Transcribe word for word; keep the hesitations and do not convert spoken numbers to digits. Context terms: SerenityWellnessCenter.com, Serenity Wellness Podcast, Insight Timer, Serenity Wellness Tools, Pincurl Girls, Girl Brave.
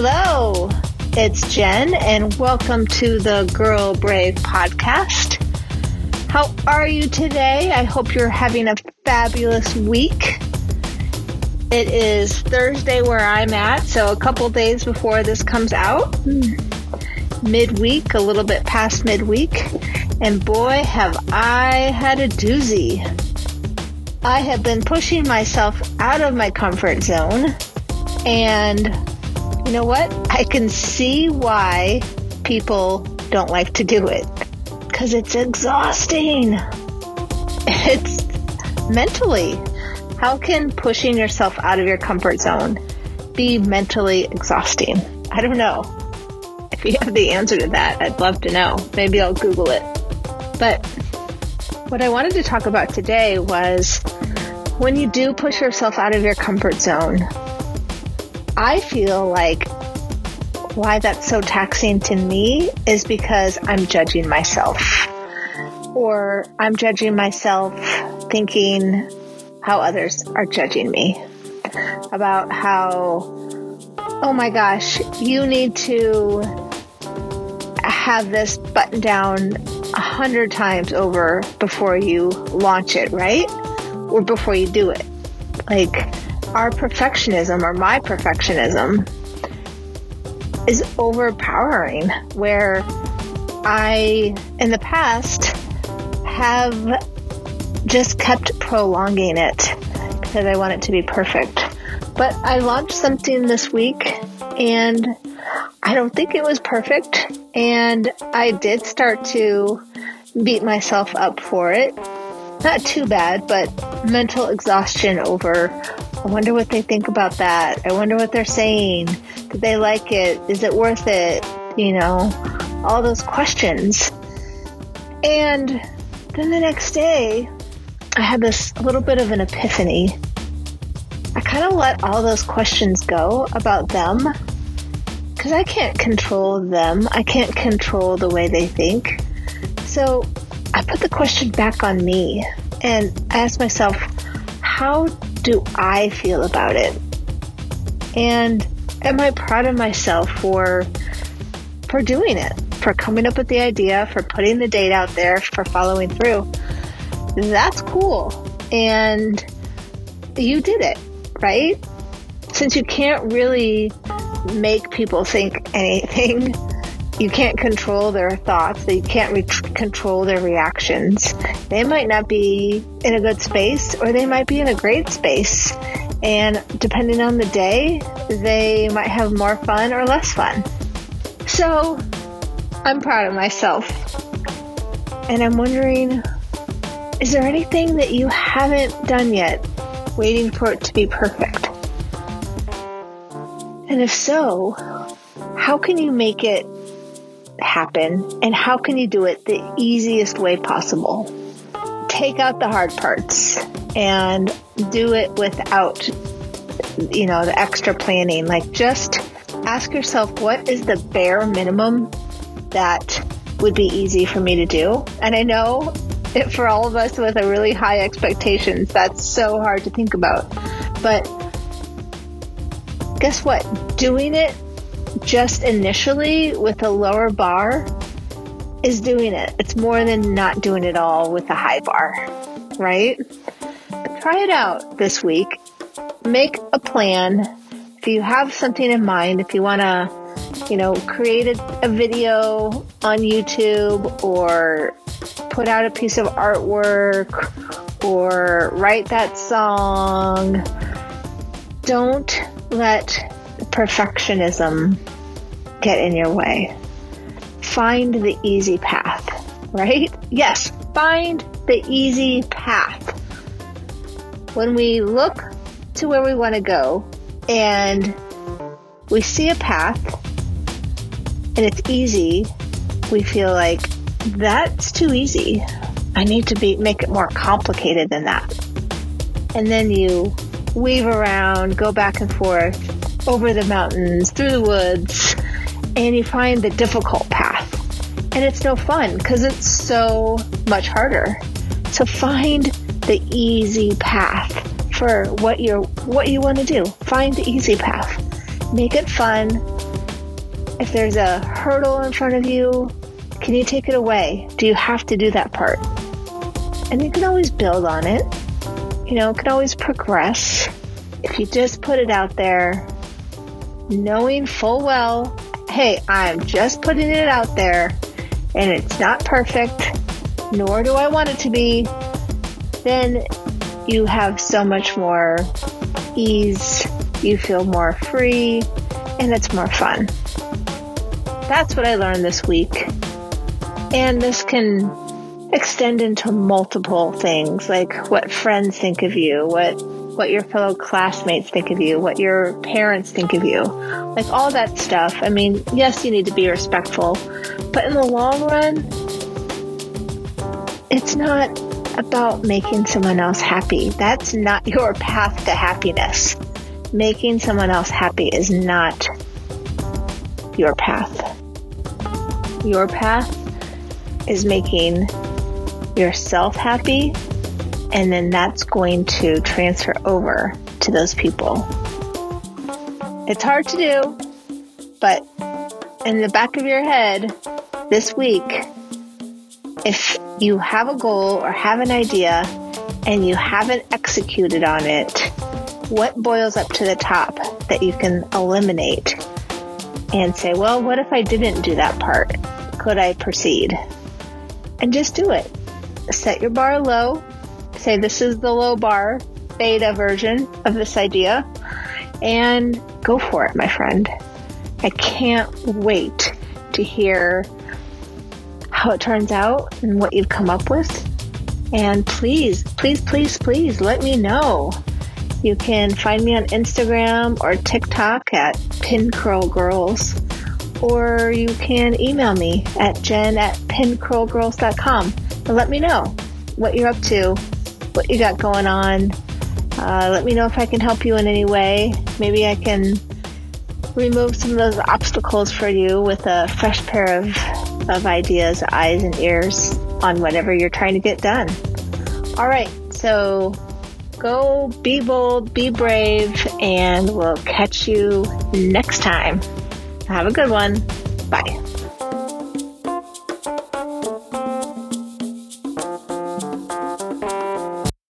Hello, it's Jen, and welcome to the Girl Brave podcast. How are you today? I hope you're having a fabulous week. It is Thursday where I'm at, so a couple days before this comes out, midweek, a little bit past midweek, and boy, have I had a doozy. I have been pushing myself out of my comfort zone, and you know what? I can see why people don't like to do it, because it's exhausting. It's mentally. How can pushing yourself out of your comfort zone be mentally exhausting? I don't know. If you have the answer to that, I'd love to know. Maybe I'll Google it. But what I wanted to talk about today was when you do push yourself out of your comfort zone, I feel like why that's so taxing to me is because I'm judging myself. Or I'm judging myself thinking how others are judging me. About how, oh my gosh, you need to have this button down a hundred times over before you launch it, right? Or before you do it. Like, our perfectionism or my perfectionism is overpowering, where I, in the past, have just kept prolonging it because I want it to be perfect. But I launched something this week and I don't think it was perfect. And I did start to beat myself up for it. Not too bad, but mental exhaustion over, I wonder what they think about that. I wonder what they're saying. Did they like it? Is it worth it? You know, all those questions. And then the next day, I had this little bit of an epiphany. I kind of let all those questions go about them because I can't control them. I can't control the way they think. So I put the question back on me and I asked myself, how do I feel about it? And am I proud of myself for, for doing it, for coming up with the idea, for putting the date out there, for following through? That's cool. And you did it, right? Since you can't really make people think anything, you can't control their thoughts, you can't re- control their reactions. They might not be in a good space, or they might be in a great space. And depending on the day, they might have more fun or less fun. So I'm proud of myself. And I'm wondering, is there anything that you haven't done yet, waiting for it to be perfect? And if so, how can you make it happen? And how can you do it the easiest way possible? Take out the hard parts and do it without, you know, the extra planning. Like, just ask yourself, what is the bare minimum that would be easy for me to do? And I know it, for all of us with a really high expectations, that's so hard to think about. But guess what? Doing it just initially with a lower bar is doing it. It's more than not doing it all with a high bar, right? Try it out this week. Make a plan. If you have something in mind, if you want to, you know, create a, a video on YouTube or put out a piece of artwork or write that song. Don't let perfectionism get in your way. Find the easy path, right? Yes, find the easy path. When we look to where we want to go and we see a path and it's easy, we feel like, that's too easy. I need to be make it more complicated than that. And then you weave around, go back and forth, over the mountains, through the woods, and you find the difficult path. And it's no fun because it's so much harder. So find the easy path for what you're what you want to do. Find the easy path. Make it fun. If there's a hurdle in front of you, can you take it away? Do you have to do that part? And you can always build on it. You know, it can always progress. If you just put it out there, knowing full well, hey, I'm just putting it out there and it's not perfect, nor do I want it to be, then you have so much more ease, you feel more free, and it's more fun. That's what I learned this week. And this can extend into multiple things, like what friends think of you, what what your fellow classmates think of you, what your parents think of you, like all that stuff. I mean, yes, you need to be respectful, but in the long run, it's not about making someone else happy. That's not your path to happiness. Making someone else happy is not your path. Your path is making yourself happy, and then that's going to transfer over to those people. It's hard to do, but in the back of your head this week, if you have a goal or have an idea and you haven't executed on it, what boils up to the top that you can eliminate and say, well, what if I didn't do that part? Could I proceed? And just do it. Set your bar low. Say this is the low bar, beta version of this idea, and go for it, my friend. I can't wait to hear how it turns out and what you've come up with. And please, please, please, please let me know. You can find me on Instagram or TikTok at Pincurl Girls, or you can email me at jen at pincurlgirls.com and let me know what you're up to, what you got going on. Uh, let me know if I can help you in any way. Maybe I can remove some of those obstacles for you with a fresh pair of, of ideas, eyes, and ears on whatever you're trying to get done. All right, so go be bold, be brave, and we'll catch you next time. Have a good one. Bye.